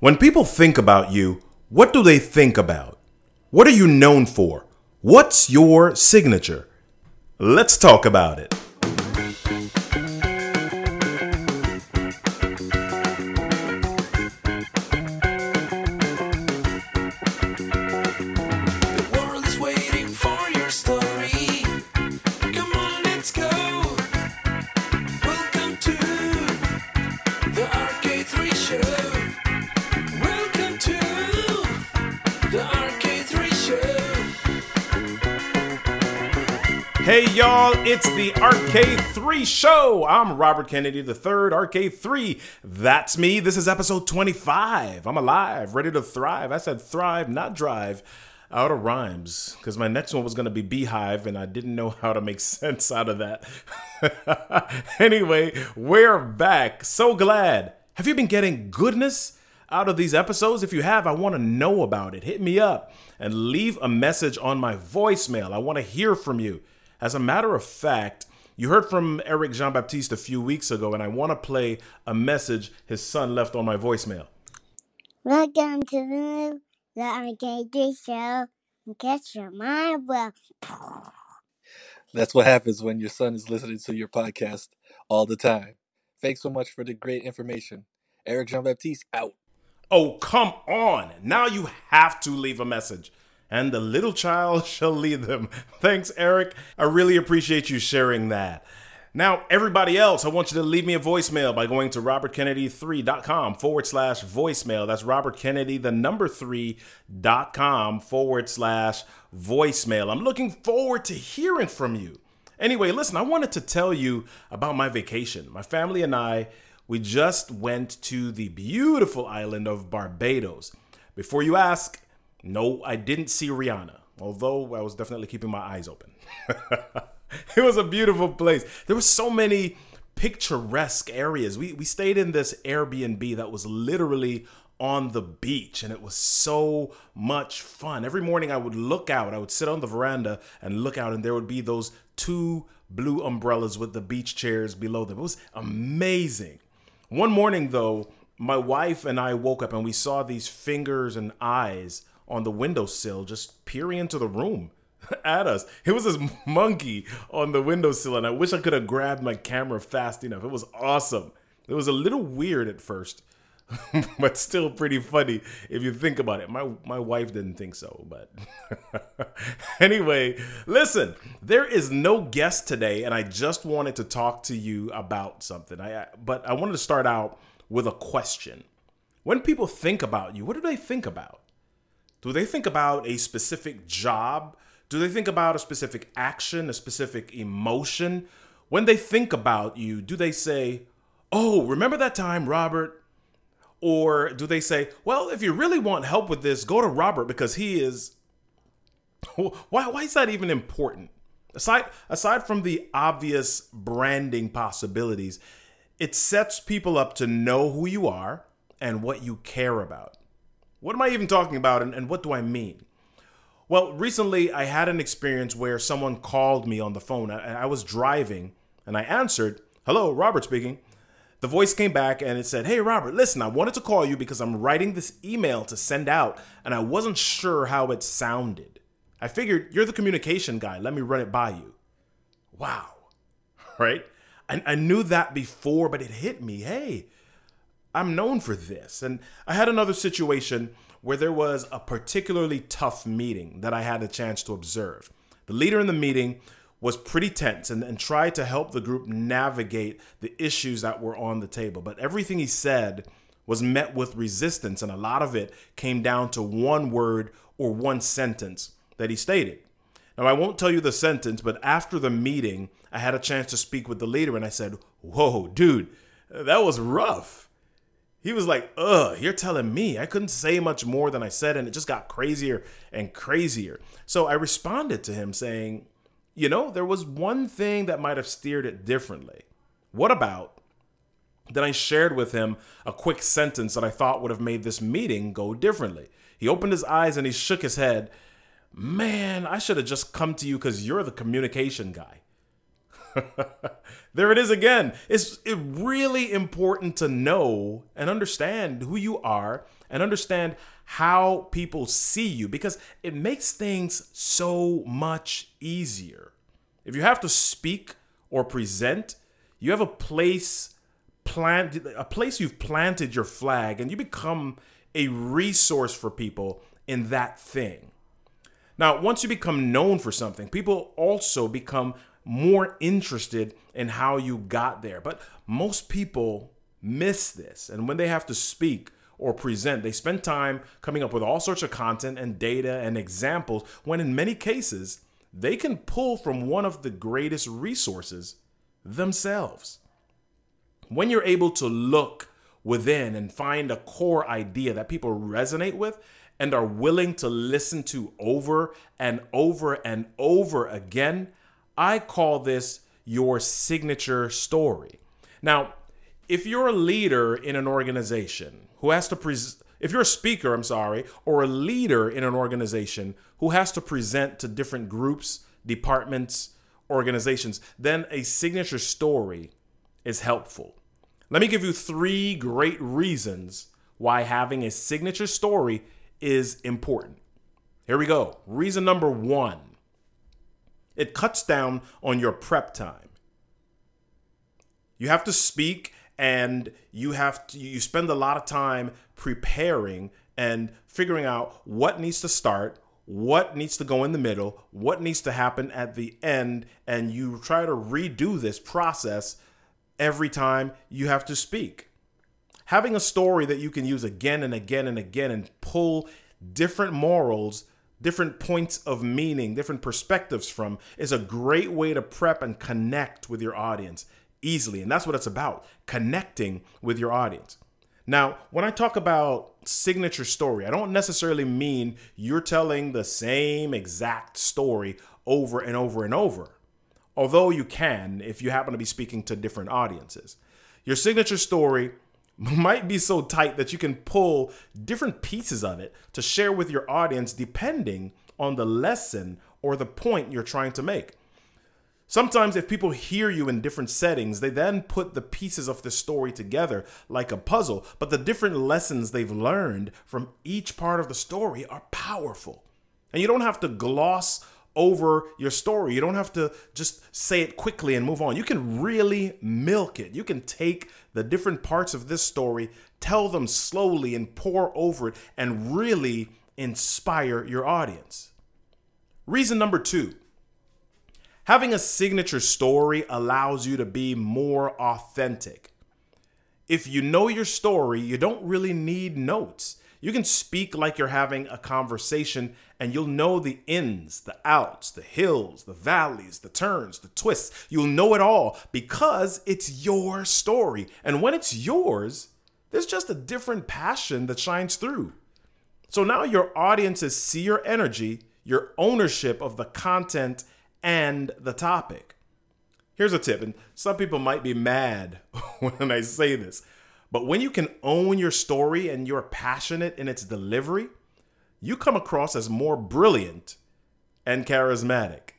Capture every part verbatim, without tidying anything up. When people think about you, what do they think about? What are you known for? What's your signature? Let's talk about it. Hey y'all, it's the R K three show. I'm Robert Kennedy the third, R K three. That's me. This is episode twenty-five. I'm alive, ready to thrive. I said thrive, not drive, out of rhymes. Because my next one was going to be beehive, and I didn't know how to make sense out of that. Anyway, we're back. So glad. Have you been getting goodness out of these episodes? If you have, I want to know about it. Hit me up and leave a message on my voicemail. I want to hear from you. As a matter of fact, you heard from Eric Jean-Baptiste a few weeks ago, and I want to play a message his son left on my voicemail. Welcome to the R K three show. Get your mind well. That's what happens when your son is listening to your podcast all the time. Thanks so much for the great information. Eric Jean-Baptiste out. Oh, come on. Now you have to leave a message. And the little child shall lead them. Thanks, Eric. I really appreciate you sharing that. Now, everybody else, I want you to leave me a voicemail by going to robertkennedy3.com forward slash voicemail. That's robertkennedy, the number three, dot com forward slash voicemail. I'm looking forward to hearing from you. Anyway, listen, I wanted to tell you about my vacation. My family and I, we just went to the beautiful island of Barbados. Before you ask, no, I didn't see Rihanna, although I was definitely keeping my eyes open. It was a beautiful place. There were so many picturesque areas. We we stayed in this Airbnb that was literally on the beach, and it was so much fun. Every morning I would look out. I would sit on the veranda and look out, and there would be those two blue umbrellas with the beach chairs below them. It was amazing. One morning, though, my wife and I woke up, and we saw these fingers and eyes on the windowsill, just peering into the room at us. It was this monkey on the windowsill, and I wish I could have grabbed my camera fast enough. It was awesome. It was a little weird at first, but still pretty funny if you think about it. My my wife didn't think so, but anyway, listen, there is no guest today, and I just wanted to talk to you about something. I, I but I wanted to start out with a question. When people think about you, what do they think about? Do they think about a specific job? Do they think about a specific action, a specific emotion? When they think about you, do they say, oh, remember that time, Robert? Or do they say, well, if you really want help with this, go to Robert because he is... Why, why is that even important? Aside, aside from the obvious branding possibilities, it sets people up to know who you are and what you care about. What am I even talking about, and, and what do I mean? Well, recently I had an experience where someone called me on the phone. I, I was driving, and I answered, hello, Robert speaking. The voice came back, and it said, hey, Robert, listen, I wanted to call you because I'm writing this email to send out, and I wasn't sure how it sounded. I figured, you're the communication guy. Let me run it by you. Wow, right? I, I knew that before, but it hit me. Hey, I'm known for this. And I had another situation where there was a particularly tough meeting that I had a chance to observe. The leader in the meeting was pretty tense and, and tried to help the group navigate the issues that were on the table. But everything he said was met with resistance, and a lot of it came down to one word or one sentence that he stated. Now, I won't tell you the sentence, but after the meeting, I had a chance to speak with the leader, and I said, whoa, dude, that was rough. He was like, ugh, you're telling me. I couldn't say much more than I said, and it just got crazier and crazier. So I responded to him saying, you know, there was one thing that might have steered it differently. What about? Then I shared with him a quick sentence that I thought would have made this meeting go differently. He opened his eyes and he shook his head. Man, I should have just come to you because you're the communication guy. There it is again. It's it really important to know and understand who you are and understand how people see you, because it makes things so much easier. If you have to speak or present, you have a place planted, a place you've planted your flag, and you become a resource for people in that thing. Now, once you become known for something, people also become more interested in how you got there. But most people miss this. And when they have to speak or present, they spend time coming up with all sorts of content and data and examples, when in many cases, they can pull from one of the greatest resources themselves. When you're able to look within and find a core idea that people resonate with and are willing to listen to over and over and over again, I call this your signature story. Now, if you're a leader in an organization who has to present, if you're a speaker, I'm sorry, or a leader in an organization who has to present to different groups, departments, organizations, then a signature story is helpful. Let me give you three great reasons why having a signature story is important. Here we go. Reason number one. It cuts down on your prep time. You have to speak and you have to, you spend a lot of time preparing and figuring out what needs to start, what needs to go in the middle, what needs to happen at the end. And you try to redo this process every time you have to speak. Having a story that you can use again and again and again and pull different morals, different points of meaning, different perspectives from, is a great way to prep and connect with your audience easily. And that's what it's about, connecting with your audience. Now, when I talk about signature story, I don't necessarily mean you're telling the same exact story over and over and over, although you can if you happen to be speaking to different audiences. Your signature story might be so tight that you can pull different pieces of it to share with your audience depending on the lesson or the point you're trying to make. Sometimes if people hear you in different settings, they then put the pieces of the story together like a puzzle, but the different lessons they've learned from each part of the story are powerful. And you don't have to gloss over your story. You don't have to just say it quickly and move on. You can really milk it. You can take the different parts of this story, tell them slowly and pour over it, and really inspire your audience. Reason number two, having a signature story allows you to be more authentic. If you know your story, you don't really need notes. You can speak like you're having a conversation and you'll know the ins, the outs, the hills, the valleys, the turns, the twists. You'll know it all because it's your story. And when it's yours, there's just a different passion that shines through. So now your audiences see your energy, your ownership of the content and the topic. Here's a tip, and some people might be mad when I say this, but when you can own your story and you're passionate in its delivery, you come across as more brilliant and charismatic.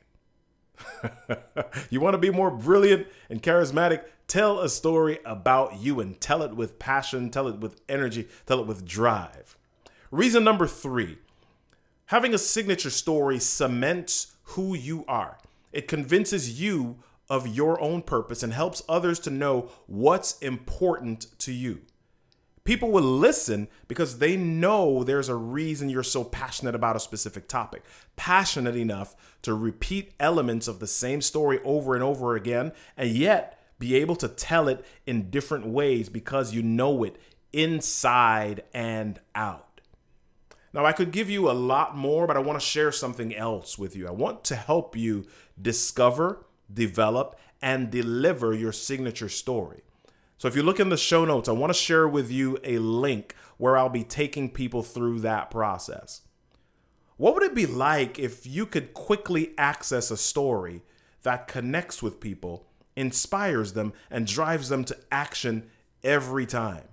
You want to be more brilliant and charismatic? Tell a story about you and tell it with passion, tell it with energy, tell it with drive. Reason number three, having a signature story cements who you are. It convinces you of your own purpose and helps others to know what's important to you. People will listen because they know there's a reason you're so passionate about a specific topic, passionate enough to repeat elements of the same story over and over again, and yet be able to tell it in different ways because you know it inside and out. Now, I could give you a lot more, but I want to share something else with you. I want to help you discover, develop, and deliver your signature story. So if you look in the show notes, I want to share with you a link where I'll be taking people through that process. What would it be like if you could quickly access a story that connects with people, inspires them, and drives them to action every time?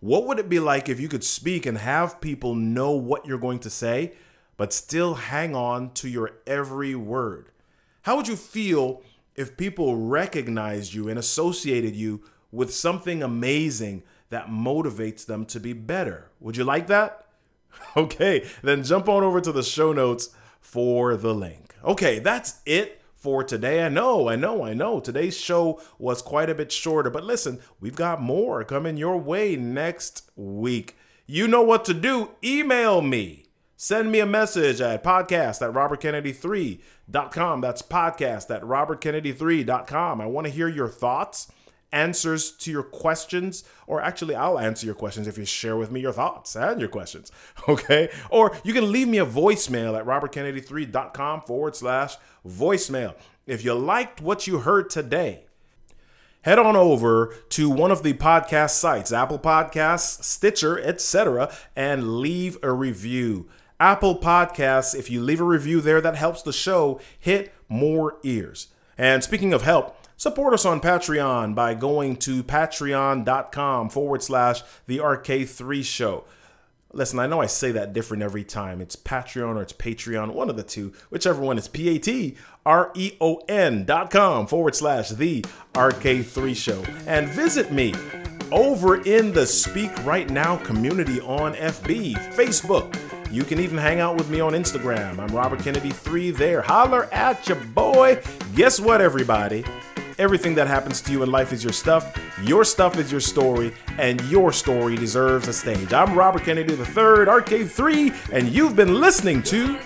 What would it be like if you could speak and have people know what you're going to say, but still hang on to your every word? How would you feel if people recognized you and associated you with something amazing that motivates them to be better. Would you like that? Okay, then jump on over to the show notes for the link. Okay, that's it for today. I know, I know, I know. Today's show was quite a bit shorter, but listen, we've got more coming your way next week. You know what to do. Email me. Send me a message at podcast at robert kennedy three dot com. That's podcast at robert kennedy three dot com. I want to hear your thoughts, answers to your questions, or actually I'll answer your questions if you share with me your thoughts and your questions, okay? Or you can leave me a voicemail at robertkennedy3.com forward slash voicemail. If you liked what you heard today, head on over to one of the podcast sites, Apple Podcasts, Stitcher, et cetera, and leave a review. Apple Podcasts, if you leave a review there, that helps the show hit more ears. And speaking of help, support us on Patreon by going to patreon.com forward slash the R K three show. Listen, I know I say that different every time. It's Patreon or it's Patreon, one of the two, whichever one. It's P-A-T-R-E-O-N dot com forward slash the R K three show. And visit me over in the Speak Right Now community on F B, Facebook. You can even hang out with me on Instagram. I'm Robert Kennedy three there. Holler at your boy. Guess what, everybody? Everything that happens to you in life is your stuff. Your stuff is your story, and your story deserves a stage. I'm Robert Kennedy the third, R K three, and you've been listening to